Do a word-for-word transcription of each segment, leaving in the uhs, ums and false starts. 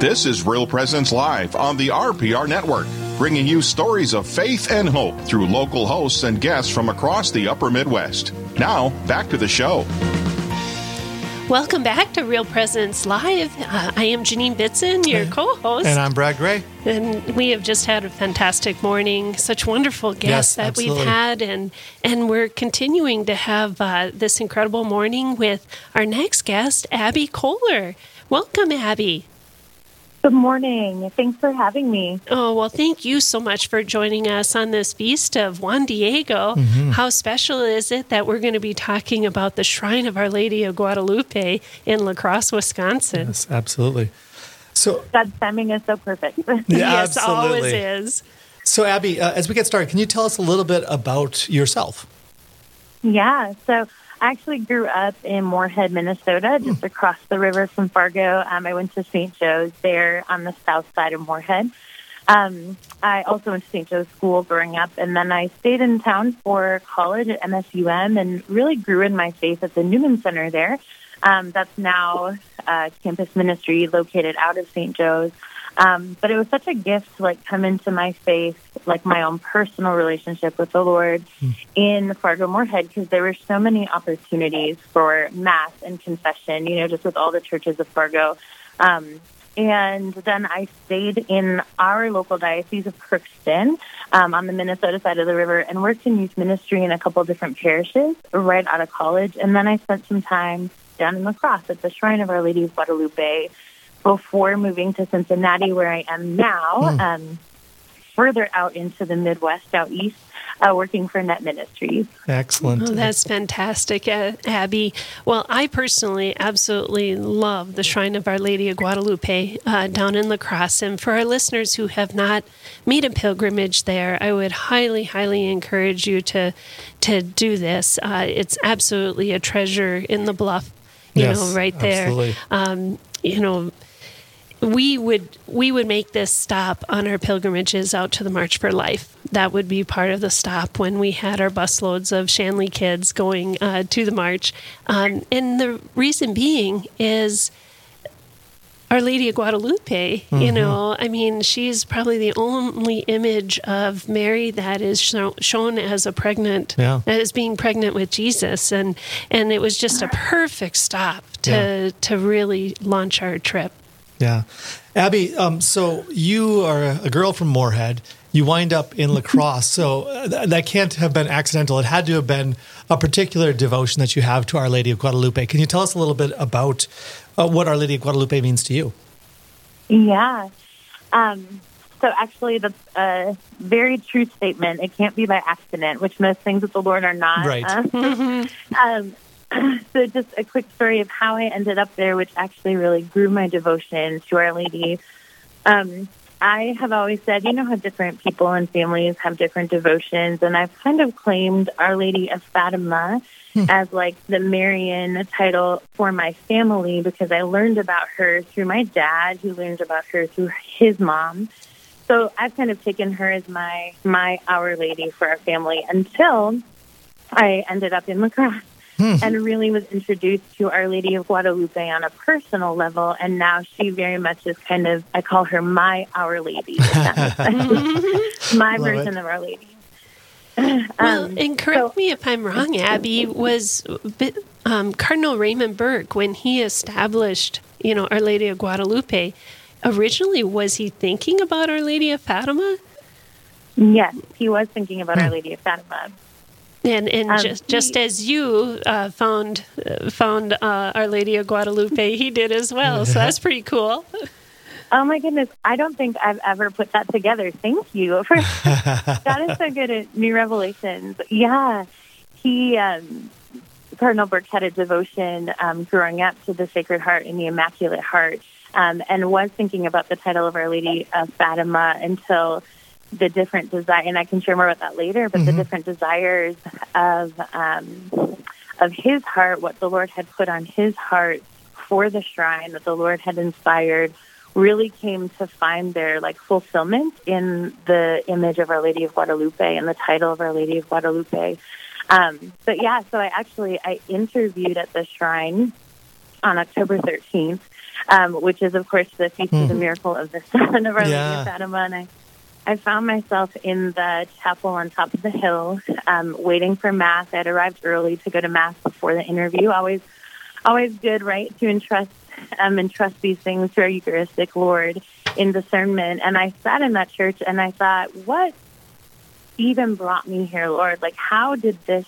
This is Real Presence Live on the R P R Network, bringing you stories of faith and hope through local hosts and guests from across the Upper Midwest. Now, back to the show. Welcome back to Real Presence Live. Uh, I am Janine Bitson, your co-host. And I'm Brad Gray. And we have just had a fantastic morning, such wonderful guests yes, that absolutely. we've had, and and we're continuing to have uh, this incredible morning with our next guest, Abby Kohler. Welcome, Abby. Good morning. Thanks for having me. Oh, well, thank you so much for joining us on this feast of Juan Diego. Mm-hmm. How special is it that we're going to be talking about the Shrine of Our Lady of Guadalupe in La Crosse, Wisconsin? Yes, absolutely. So God's timing is so perfect. Yeah, yes, absolutely. Always is. So, Abby, uh, as we get started, can you tell us a little bit about yourself? Yeah, so I actually grew up in Moorhead, Minnesota, just across the river from Fargo. Um, I went to Saint Joe's there on the south side of Moorhead. Um, I also went to Saint Joe's School growing up, and then I stayed in town for college at M S U M and really grew in my faith at the Newman Center there. Um, that's now uh, campus ministry located out of Saint Joe's. Um, but it was such a gift to, like, come into my faith, like my own personal relationship with the Lord mm. in Fargo-Moorhead, because there were so many opportunities for Mass and confession, you know, just with all the churches of Fargo. Um, and then I stayed in our local diocese of Crookston um, on the Minnesota side of the river and worked in youth ministry in a couple of different parishes right out of college. And then I spent some time down in La Crosse at the Shrine of Our Lady of Guadalupe, before moving to Cincinnati, where I am now, mm. um, further out into the Midwest, out east, uh, working for Net Ministries. Excellent. Oh, that's fantastic, Abby. Well, I personally absolutely love the Shrine of Our Lady of Guadalupe uh, down in La Crosse. And for our listeners who have not made a pilgrimage there, I would highly, highly encourage you to, to do this. Uh, it's absolutely a treasure in the bluff, you yes, know, right there. Absolutely. Um, you know, We would we would make this stop on our pilgrimages out to the March for Life. That would be part of the stop when we had our busloads of Shanley kids going uh, to the march. Um, and the reason being is Our Lady of Guadalupe, mm-hmm. you know, I mean, she's probably the only image of Mary that is show, shown as a pregnant, yeah. as being pregnant with Jesus. And and it was just a perfect stop to yeah. to really launch our trip. Yeah. Abby, um, so you are a girl from Moorhead. You wind up in La Crosse. So th- that can't have been accidental. It had to have been a particular devotion that you have to Our Lady of Guadalupe. Can you tell us a little bit about uh, what Our Lady of Guadalupe means to you? Yeah. Um, so actually, that's a very true statement. It can't be by accident, which most things with the Lord are not. Right. Uh, um So just a quick story of how I ended up there, which actually really grew my devotion to Our Lady. Um, I have always said, you know how different people and families have different devotions, and I've kind of claimed Our Lady of Fatima hmm. as like the Marian title for my family, because I learned about her through my dad, who learned about her through his mom. So I've kind of taken her as my, my Our Lady for our family until I ended up in La Crosse. Hmm. And really was introduced to Our Lady of Guadalupe on a personal level, and now she very much is kind of, I call her my Our Lady. my Love version it. of Our Lady. Um, well, and correct so, me if I'm wrong, Abby, was um, Cardinal Raymond Burke, when he established, you know, Our Lady of Guadalupe, originally was he thinking about Our Lady of Fatima? Yes, he was thinking about Our Lady of Fatima. And and um, just, just as you uh, found uh, found uh, Our Lady of Guadalupe, he did as well. Yeah. So that's pretty cool. Oh my goodness! I don't think I've ever put that together. Thank you for that is so good at new revelations. Yeah, he um, Cardinal Burke had a devotion um, growing up to the Sacred Heart and the Immaculate Heart, um, and was thinking about the title of Our Lady of Fatima until the different desire, and I can share more about that later, but mm-hmm. the different desires of um, of his heart, what the Lord had put on his heart for the shrine, that the Lord had inspired, really came to find their like fulfillment in the image of Our Lady of Guadalupe and the title of Our Lady of Guadalupe. Um, but yeah, so I actually, I interviewed at the shrine on October thirteenth, um, which is, of course, the Feast mm. of the Miracle of the Son of Our yeah. Lady of Fatima. And I, I found myself in the chapel on top of the hill, um, waiting for Mass. I had arrived early to go to Mass before the interview. Always always good, right, to entrust um, entrust these things to our Eucharistic Lord in discernment. And I sat in that church, and I thought, what even brought me here, Lord? Like, how did this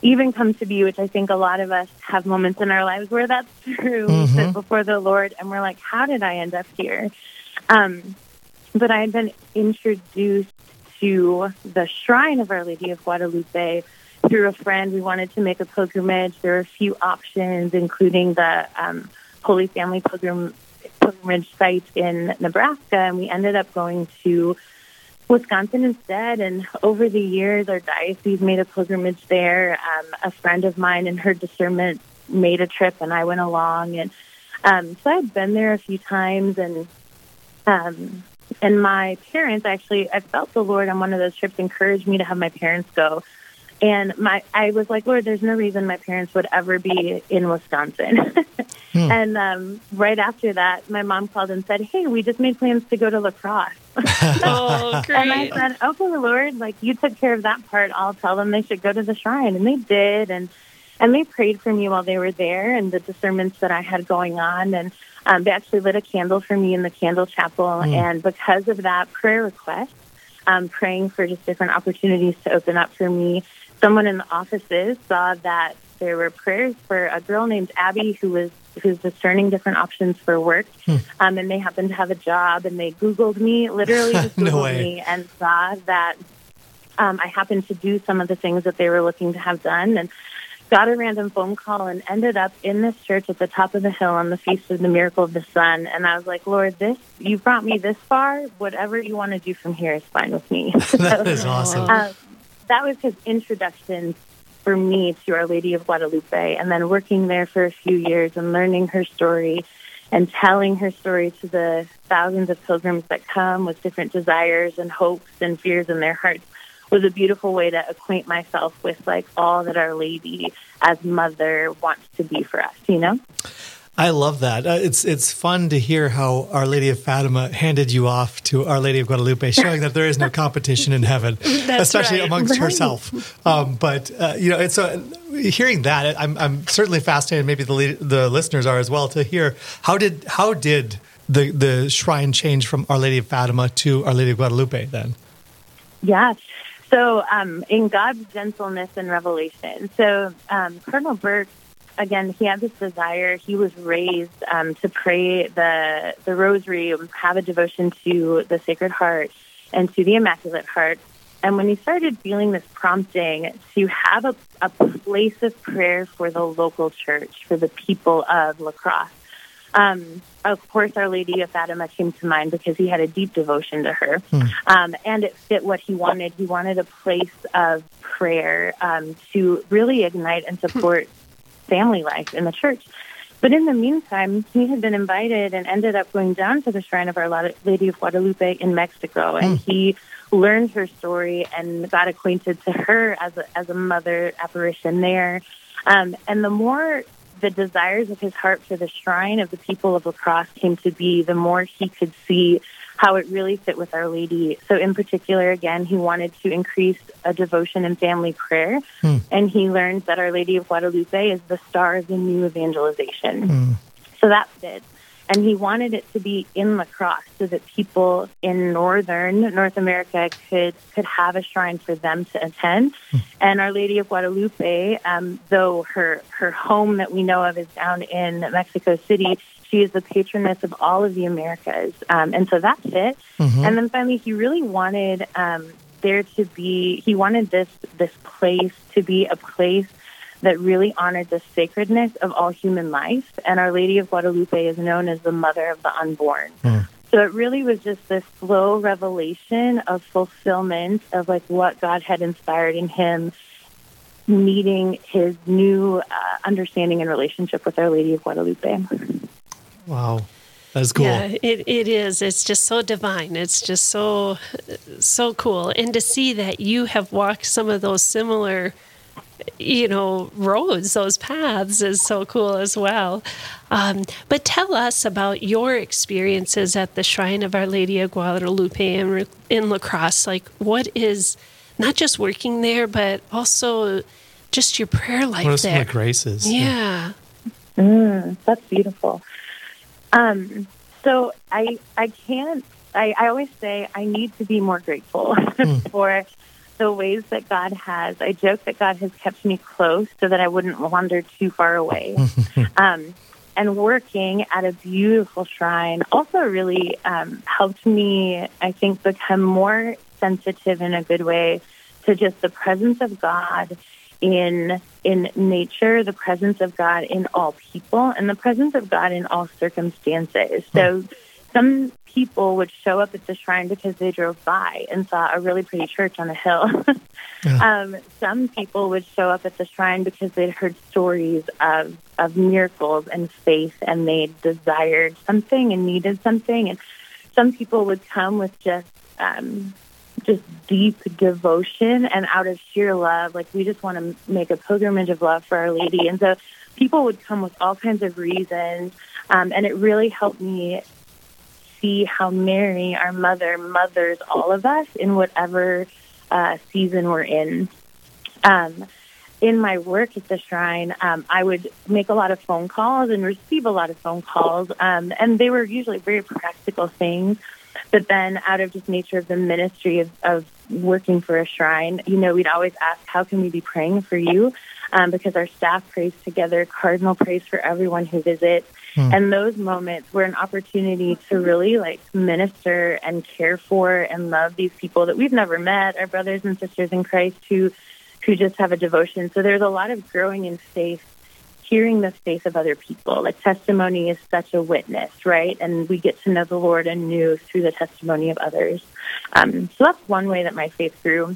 even come to be? Which I think a lot of us have moments in our lives where that's true, mm-hmm. sit before the Lord, and we're like, how did I end up here? Um But I had been introduced to the Shrine of Our Lady of Guadalupe through a friend. We wanted to make a pilgrimage. There were a few options, including the um, Holy Family pilgrim, pilgrimage site in Nebraska, and we ended up going to Wisconsin instead. And over the years, our diocese made a pilgrimage there. Um, a friend of mine and her discernment made a trip, and I went along. And um, so I'd been there a few times, and... Um, And my parents, actually, I felt the Lord on one of those trips encouraged me to have my parents go. And my, I was like, Lord, there's no reason my parents would ever be in Wisconsin. hmm. And um, right after that, my mom called and said, hey, we just made plans to go to La Crosse. oh, great. And I said, okay, Lord, like, you took care of that part. I'll tell them they should go to the shrine. And they did. And and they prayed for me while they were there and the discernments that I had going on. And Um, they actually lit a candle for me in the candle chapel, mm. and because of that prayer request, um, praying for just different opportunities to open up for me, someone in the offices saw that there were prayers for a girl named Abby who was who's discerning different options for work, mm. um, and they happened to have a job, and they Googled me, literally just Googled no way. me, and saw that um, I happened to do some of the things that they were looking to have done, and got a random phone call and ended up in this church at the top of the hill on the Feast of the Miracle of the Sun. And I was like, Lord, this you brought me this far. Whatever you want to do from here is fine with me. so, that is awesome. Um, that was his introduction for me to Our Lady of Guadalupe. And then working there for a few years and learning her story and telling her story to the thousands of pilgrims that come with different desires and hopes and fears in their hearts was a beautiful way to acquaint myself with, like, all that Our Lady as Mother wants to be for us, you know? I love that. Uh, it's it's fun to hear how Our Lady of Fatima handed you off to Our Lady of Guadalupe, showing that there is no competition in heaven, especially right. amongst right. herself. Um, but, uh, you know, it's a, hearing that, I'm, I'm certainly fascinated, maybe the le- the listeners are as well, to hear how did how did the, the shrine change from Our Lady of Fatima to Our Lady of Guadalupe then? Yeah. So um, in God's gentleness and revelation, so um, Cardinal Burke, again, he had this desire. He was raised um, to pray the the rosary, have a devotion to the Sacred Heart and to the Immaculate Heart. And when he started feeling this prompting to have a, a place of prayer for the local church, for the people of La Crosse, Um, of course, Our Lady of Fatima came to mind because he had a deep devotion to her, hmm. um, and it fit what he wanted. He wanted a place of prayer um, to really ignite and support family life in the church. But in the meantime, he had been invited and ended up going down to the Shrine of Our Lady of Guadalupe in Mexico, and hmm. he learned her story and got acquainted to her as a, as a mother apparition there. Um, and the more... the desires of his heart for the shrine of the people of La Crosse came to be, the more he could see how it really fit with Our Lady. So in particular, again, he wanted to increase a devotion and family prayer, mm. and he learned that Our Lady of Guadalupe is the star of the new evangelization. Mm. So that fit. And he wanted it to be in La Crosse so that people in northern North America could, could have a shrine for them to attend. Mm. And Our Lady of Guadalupe, um, though her, her home that we know of is down in Mexico City, she is the patroness of all of the Americas. Um, and so that's it. Mm-hmm. And then finally, he really wanted um, there to be, he wanted this this place to be a place that really honored the sacredness of all human life. And Our Lady of Guadalupe is known as the mother of the unborn. Mm. So it really was just this slow revelation of fulfillment of, like, what God had inspired in him, meeting his new uh, understanding and relationship with Our Lady of Guadalupe. Wow. That's cool. Yeah, it, it is. It's just so divine. It's just so, so cool. And to see that you have walked some of those similar you know, roads, those paths is so cool as well. Um, but tell us about your experiences at the Shrine of Our Lady of Guadalupe in, in La Crosse. Like, what is not just working there, but also just your prayer life there? What are some of the graces? Yeah. yeah. Mm, that's beautiful. Um, so I, I can't, I, I always say I need to be more grateful mm. for the ways that God has. I joke that God has kept me close so that I wouldn't wander too far away. um, and working at a beautiful shrine also really um, helped me, I think, become more sensitive in a good way to just the presence of God in in nature, the presence of God in all people, and the presence of God in all circumstances. So some people would show up at the shrine because they drove by and saw a really pretty church on a hill. yeah. um, some people would show up at the shrine because they'd heard stories of, of miracles and faith, and they desired something and needed something. And some people would come with just um, just deep devotion and out of sheer love. Like, we just want to make a pilgrimage of love for Our Lady. And so people would come with all kinds of reasons, um, and it really helped me see how Mary, our mother, mothers all of us in whatever uh, season we're in. Um, in my work at the shrine, um, I would make a lot of phone calls and receive a lot of phone calls, um, and they were usually very practical things. But then out of just nature of the ministry of, of working for a shrine, you know, we'd always ask, how can we be praying for you? Um, because our staff prays together, Cardinal prays for everyone who visits. Mm. And those moments were an opportunity to really, like, minister and care for and love these people that we've never met, our brothers and sisters in Christ who, who just have a devotion. So there's a lot of growing in faith, hearing the faith of other people. Like, testimony is such a witness, right? And we get to know the Lord anew through the testimony of others. Um, so that's one way that my faith grew,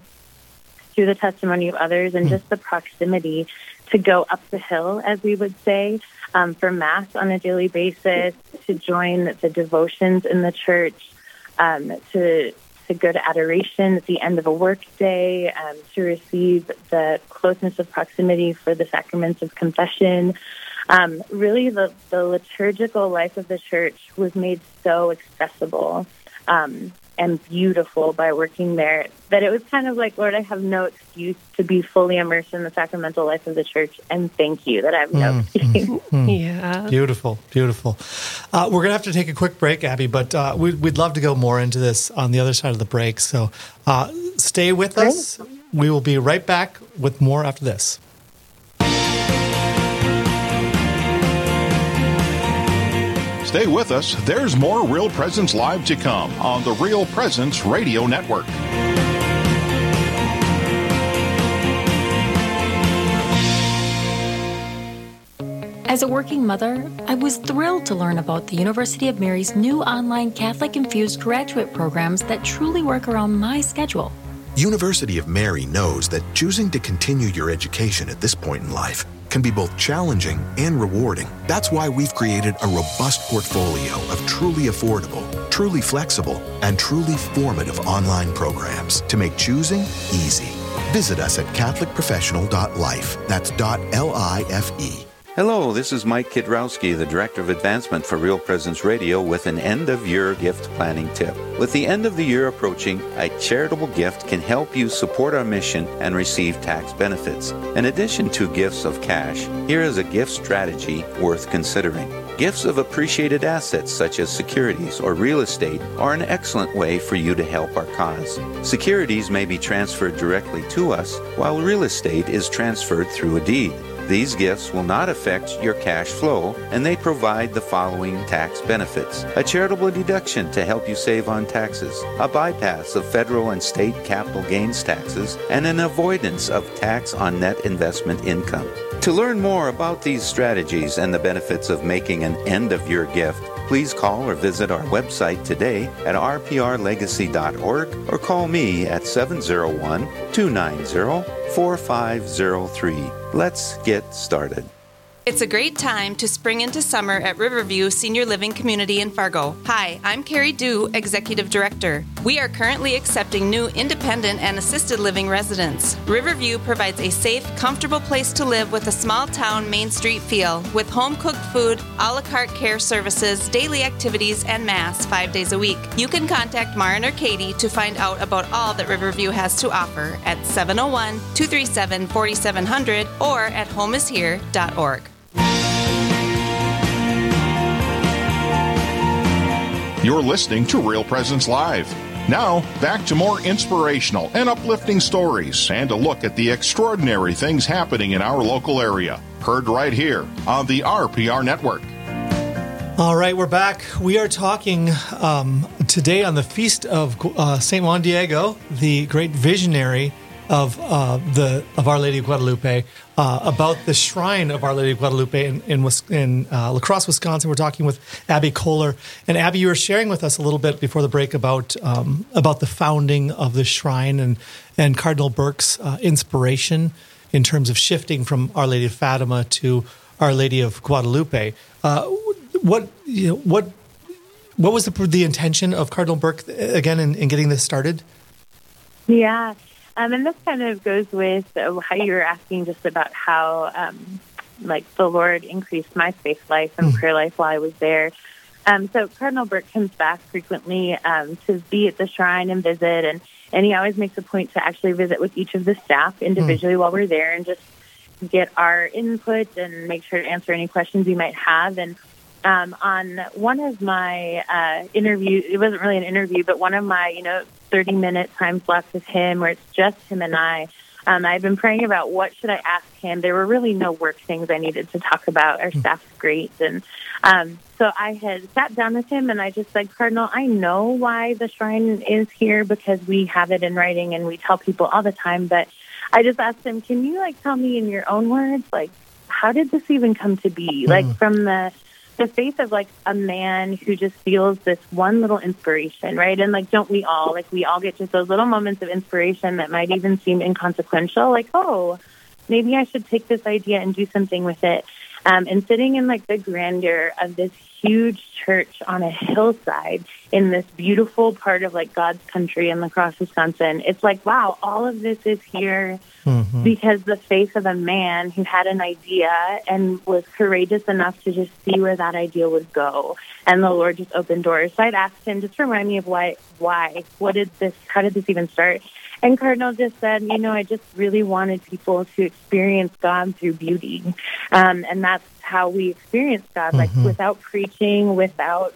through the testimony of others and just the proximity to go up the hill, as we would say, um, for Mass on a daily basis, to join the devotions in the church, um, to to go to adoration at the end of a work day, um, to receive the closeness of proximity for the sacraments of confession. Um, really, the, the liturgical life of the church was made so accessible Um and beautiful by working there, that it was kind of like, Lord, I have no excuse to be fully immersed in the sacramental life of the church, and thank you that I have no mm, excuse. Mm, mm. Yeah. Beautiful, beautiful. Uh, we're going to have to take a quick break, Abby, but uh, we, we'd love to go more into this on the other side of the break, so uh, stay with Great. us. We will be right back with more after this. Stay with us. There's more Real Presence Live to come on the Real Presence Radio Network. As a working mother, I was thrilled to learn about the University of Mary's new online Catholic-infused graduate programs that truly work around my schedule. University of Mary knows that choosing to continue your education at this point in life can be both challenging and rewarding. That's why we've created a robust portfolio of truly affordable, truly flexible, and truly formative online programs to make choosing easy. Visit us at catholic professional dot life. That's dot L I F E. Hello, this is Mike Kidrowski, the Director of Advancement for Real Presence Radio, with an end-of-year gift planning tip. With the end of the year approaching, a charitable gift can help you support our mission and receive tax benefits. In addition to gifts of cash, here is a gift strategy worth considering. Gifts of appreciated assets such as securities or real estate are an excellent way for you to help our cause. Securities may be transferred directly to us, while real estate is transferred through a deed. These gifts will not affect your cash flow, and they provide the following tax benefits: a charitable deduction to help you save on taxes, a bypass of federal and state capital gains taxes, and an avoidance of tax on net investment income. To learn more about these strategies and the benefits of making an end-of-year gift, please call or visit our website today at r p r legacy dot org or call me at seven oh one, two nine oh, four five oh three. Let's get started. It's a great time to spring into summer at Riverview Senior Living Community in Fargo. Hi, I'm Carrie Dew, Executive Director. We are currently accepting new independent and assisted living residents. Riverview provides a safe, comfortable place to live with a small town Main Street feel, with home-cooked food, a la carte care services, daily activities, and mass five days a week. You can contact Maren or Katie to find out about all that Riverview has to offer at seven oh one, two three seven, four seven zero zero or at home is here dot org. You're listening to Real Presence Live. Now, back to more inspirational and uplifting stories and a look at the extraordinary things happening in our local area. Heard right here on the R P R Network. All right, we're back. We are talking um, today on the Feast of uh, Saint Juan Diego, the great visionary of uh, the of Our Lady of Guadalupe, uh, about the Shrine of Our Lady of Guadalupe in in, in uh, La Crosse, Wisconsin. We're talking with Abby Kohler, and Abby, you were sharing with us a little bit before the break about um, about the founding of the shrine and and Cardinal Burke's uh, inspiration in terms of shifting from Our Lady of Fatima to Our Lady of Guadalupe. Uh, what you know, what what was the the intention of Cardinal Burke again in, in getting this started? Yeah. Um, and this kind of goes with how you were asking just about how, um, like, the Lord increased my faith life and mm. prayer life while I was there. Um, so Cardinal Burke comes back frequently um, to be at the shrine and visit, and, and he always makes a point to actually visit with each of the staff individually mm. while we're there and just get our input and make sure to answer any questions you might have. And um, on one of my uh, interviews, it wasn't really an interview, but one of my, you know, thirty-minute time slots with him where it's just him and I. Um, I've been praying about what should I ask him. There were really no work things I needed to talk about. Our staff's great. And um, so I had sat down with him, and I just said, Cardinal, I know why the shrine is here because we have it in writing and we tell people all the time. But I just asked him, can you, like, tell me in your own words, like, how did this even come to be? Mm. Like, from the the faith of, like, a man who just feels this one little inspiration, right? And, like, don't we all? Like, we all get just those little moments of inspiration that might even seem inconsequential. Like, oh, maybe I should take this idea and do something with it. Um, and sitting in, like, the grandeur of this huge church on a hillside in this beautiful part of, like, God's country in La Crosse, Wisconsin, it's like, wow, all of this is here mm-hmm. because the faith of a man who had an idea and was courageous enough to just see where that idea would go. And the Lord just opened doors. So I'd asked him, just remind me of why, why, what did this, how did this even start? And Cardinal just said, you know, I just really wanted people to experience God through beauty. Um, and that's how we experience God, like mm-hmm. without preaching, without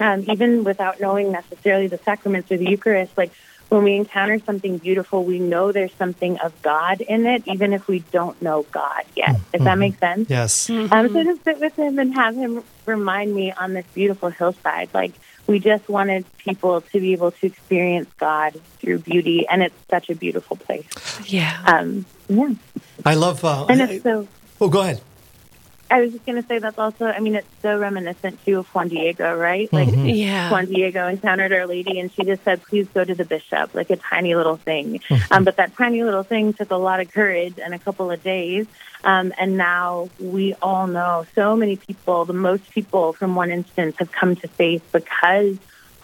um, even without knowing necessarily the sacraments or the Eucharist. Like when we encounter something beautiful, we know there's something of God in it, even if we don't know God yet. Mm-hmm. Does that make sense? Yes. Mm-hmm. Um, so just sit with him and have him remind me on this beautiful hillside, like, we just wanted people to be able to experience God through beauty, and it's such a beautiful place. Yeah. Um, yeah. I love... Uh, and it's so, oh, go ahead. I was just going to say that's also, I mean, it's so reminiscent, too, of Juan Diego, right? Like, mm-hmm. yeah. Juan Diego encountered Our Lady, and she just said, please go to the bishop, like a tiny little thing. Mm-hmm. Um, but that tiny little thing took a lot of courage and a couple of days. Um, and now we all know so many people, the most people from one instance have come to faith because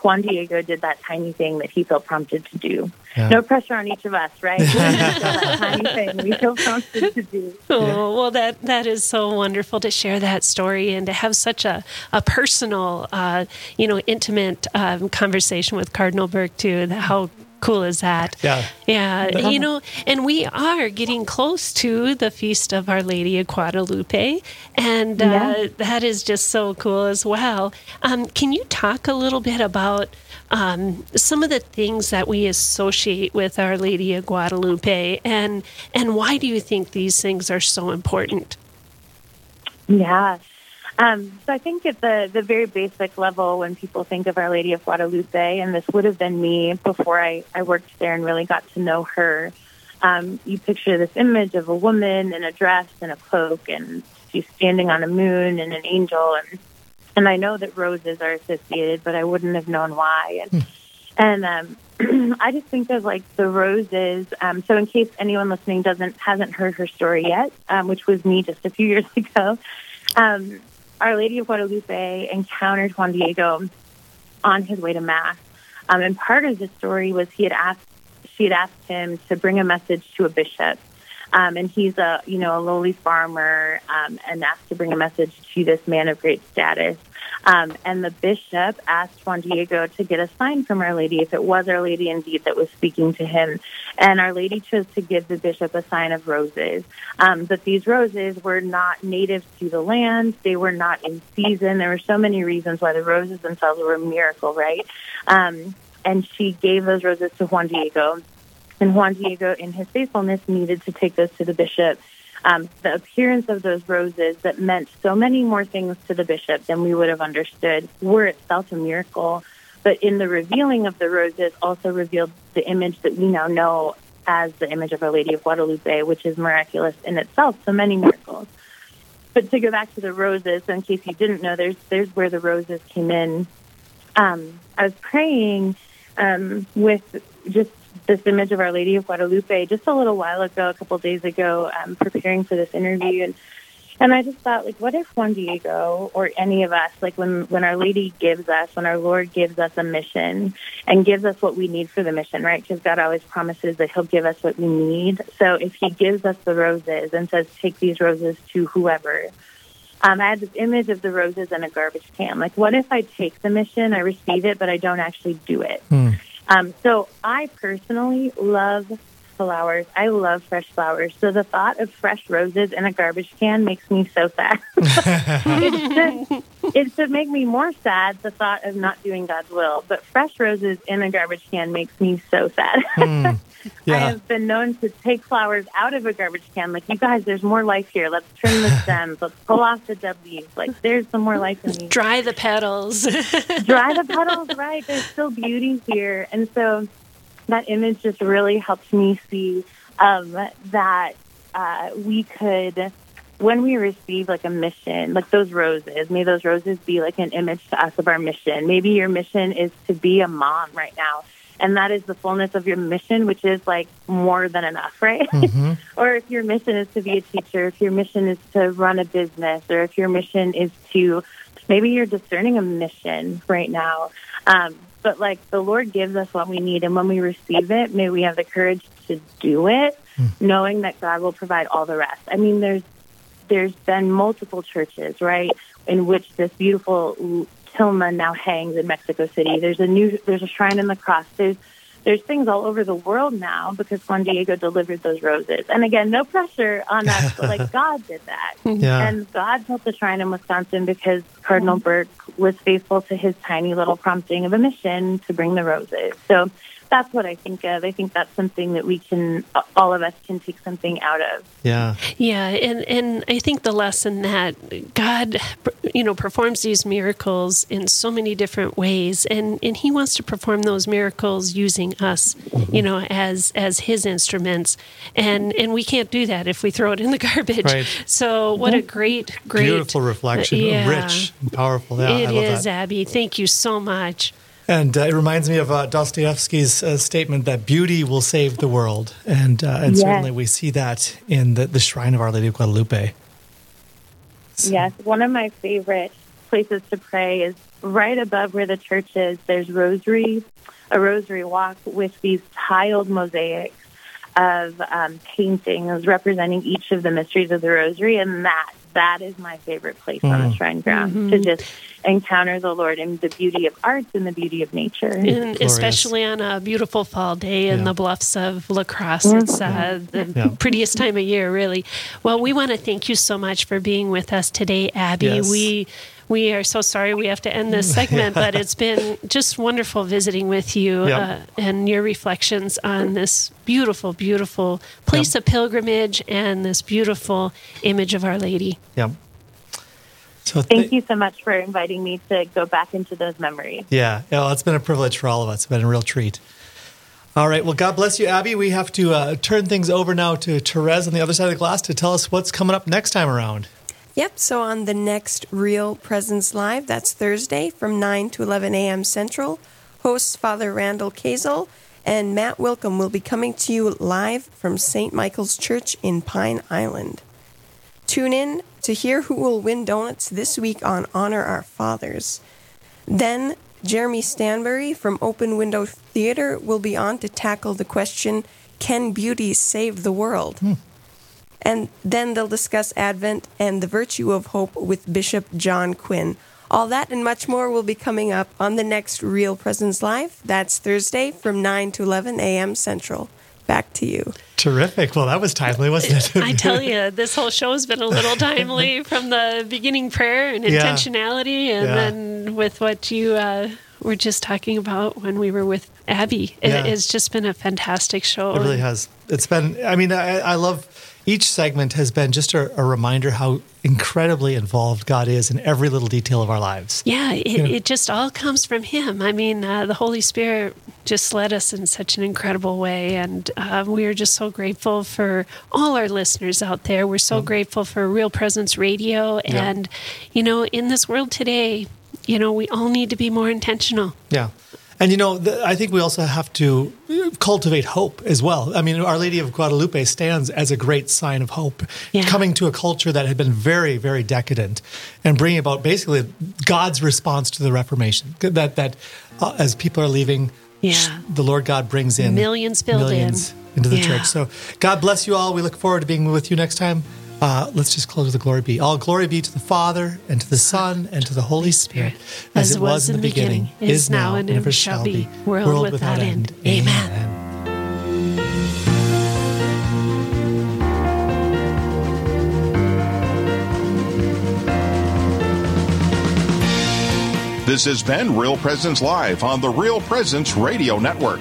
Juan Diego did that tiny thing that he felt prompted to do. Yeah. No pressure on each of us, right? That tiny thing we feel prompted to do. Oh, well, that, that is so wonderful to share that story and to have such a, a personal, uh, you know, intimate um, conversation with Cardinal Burke, too, how cool is that? Yeah. Yeah. You know, and we are getting close to the Feast of Our Lady of Guadalupe, and uh, yeah. that is just so cool as well. Um, can you talk a little bit about um, some of the things that we associate with Our Lady of Guadalupe, and, and why do you think these things are so important? Yeah. Um, so I think at the, the very basic level, when people think of Our Lady of Guadalupe, and this would have been me before I, I worked there and really got to know her, um, you picture this image of a woman in a dress and a cloak, and she's standing on a moon and an angel. And, and I know that roses are associated, but I wouldn't have known why. And, mm. and um, I just think of, like, the roses. Um, so in case anyone listening doesn't hasn't heard her story yet, um, which was me just a few years ago, um, Our Lady of Guadalupe encountered Juan Diego on his way to Mass. Um, and part of the story was he had asked, she had asked him to bring a message to a bishop. Um, and he's a, you know, a lowly farmer, um, and asked to bring a message to this man of great status. Um, and the bishop asked Juan Diego to get a sign from Our Lady, if it was Our Lady indeed that was speaking to him. And Our Lady chose to give the bishop a sign of roses. Um, but these roses were not native to the land. They were not in season. There were so many reasons why the roses themselves were a miracle, right? Um, and she gave those roses to Juan Diego. And Juan Diego, in his faithfulness, needed to take those to the bishop. Um, the appearance of those roses that meant so many more things to the bishop than we would have understood were itself a miracle. But in the revealing of the roses also revealed the image that we now know as the image of Our Lady of Guadalupe, which is miraculous in itself, so many miracles. But to go back to the roses, in case you didn't know, there's, there's where the roses came in. Um, I was praying um, with just this image of Our Lady of Guadalupe just a little while ago, a couple of days ago, um, preparing for this interview. And, and I just thought, like, what if Juan Diego or any of us, like when, when Our Lady gives us, when our Lord gives us a mission and gives us what we need for the mission, right? Because God always promises that he'll give us what we need. So if he gives us the roses and says, take these roses to whoever, Um, I had this image of the roses in a garbage can. Like, what if I take the mission, I receive it, but I don't actually do it? Hmm. Um, so I personally love flowers. I love fresh flowers. So the thought of fresh roses in a garbage can makes me so sad. it, should, it should make me more sad, the thought of not doing God's will. But fresh roses in a garbage can makes me so sad. mm, yeah. I have been known to take flowers out of a garbage can. Like, you guys, there's more life here. Let's trim the stems. Let's pull off the dead leaves. Like, there's some more life in these. Dry the petals. Dry the petals, right. There's still beauty here. And so that image just really helped me see um, that uh, we could, when we receive like a mission, like those roses, may those roses be like an image to us of our mission. Maybe your mission is to be a mom right now. And that is the fullness of your mission, which is like more than enough, right? Mm-hmm. Or if your mission is to be a teacher, if your mission is to run a business, or if your mission is to, maybe you're discerning a mission right now. Um, But, like, the Lord gives us what we need, and when we receive it, may we have the courage to do it, mm. knowing that God will provide all the rest. I mean, there's there's been multiple churches, right, in which this beautiful tilma now hangs in Mexico City. There's a new there's a shrine in La Crosse. There's, there's things all over the world now because Juan Diego delivered those roses. And, again, no pressure on us, but, like, God did that. Yeah. And God built the shrine in Wisconsin because Cardinal Burke was faithful to his tiny little prompting of a mission to bring the roses. So that's what I think of. I think that's something that we can, all of us can take something out of. Yeah. Yeah. And, and I think the lesson that God, you know, performs these miracles in so many different ways. And, and he wants to perform those miracles using us, you know, as, as his instruments. And, and we can't do that if we throw it in the garbage. Right. So what a great, great. Beautiful reflection. Uh, yeah. Rich and powerful. Yeah, it I love is, that. Abby. Thank you so much. And uh, it reminds me of uh, Dostoevsky's uh, statement that beauty will save the world. And uh, and yes. certainly we see that in the, the Shrine of Our Lady of Guadalupe. So. Yes, one of my favorite places to pray is right above where the church is. There's rosary, a rosary walk with these tiled mosaics of um, paintings representing each of the mysteries of the rosary. And that, that is my favorite place mm. on the shrine ground, mm-hmm. to just encounter the Lord in the beauty of arts and the beauty of nature. And especially on a beautiful fall day in yeah. the bluffs of La Crosse. Mm-hmm. It's uh, the yeah. prettiest time of year, really. Well, we want to thank you so much for being with us today, Abby. Yes. We... We are so sorry we have to end this segment, but it's been just wonderful visiting with you yep. uh, and your reflections on this beautiful, beautiful place yep. of pilgrimage and this beautiful image of Our Lady. Yep. So th- Thank you so much for inviting me to go back into those memories. Yeah, well, it's been a privilege for all of us. It's been a real treat. All right. Well, God bless you, Abby. We have to uh, turn things over now to Therese on the other side of the glass to tell us what's coming up next time around. Yep, so on the next Real Presence Live, that's Thursday from nine to eleven a.m. Central, hosts Father Randall Kazel and Matt Wilcom will be coming to you live from Saint Michael's Church in Pine Island. Tune in to hear who will win donuts this week on Honor Our Fathers. Then Jeremy Stanbury from Open Window Theater will be on to tackle the question, can beauty save the world? Hmm. And then they'll discuss Advent and the virtue of hope with Bishop John Quinn. All that and much more will be coming up on the next Real Presence Live. That's Thursday from nine to eleven a.m. Central. Back to you. Terrific. Well, that was timely, wasn't it? I tell you, this whole show's been a little timely from the beginning prayer and intentionality, yeah. and yeah. then with what you uh, were just talking about when we were with Abby. It, yeah. It's just been a fantastic show. It really has. It's been, I mean, I, I love... Each segment has been just a, a reminder how incredibly involved God is in every little detail of our lives. Yeah, it, you know? It just all comes from Him. I mean, uh, the Holy Spirit just led us in such an incredible way, and uh, we are just so grateful for all our listeners out there. We're so mm-hmm. grateful for Real Presence Radio, and, yeah. you know, in this world today, you know, we all need to be more intentional. Yeah. And, you know, the, I think we also have to cultivate hope as well. I mean, Our Lady of Guadalupe stands as a great sign of hope, yeah. coming to a culture that had been very, very decadent and bringing about basically God's response to the Reformation, that that uh, as people are leaving, yeah. the Lord God brings in millions, filled millions in. into the yeah. church. So God bless you all. We look forward to being with you next time. Uh, let's just close with the glory be. All glory be to the Father, and to the Son, and to the Holy Spirit, as, as it was, was in the beginning, beginning is now, and ever shall be, world, world without, without end. end. Amen. Amen. This has been Real Presence Live on the Real Presence Radio Network.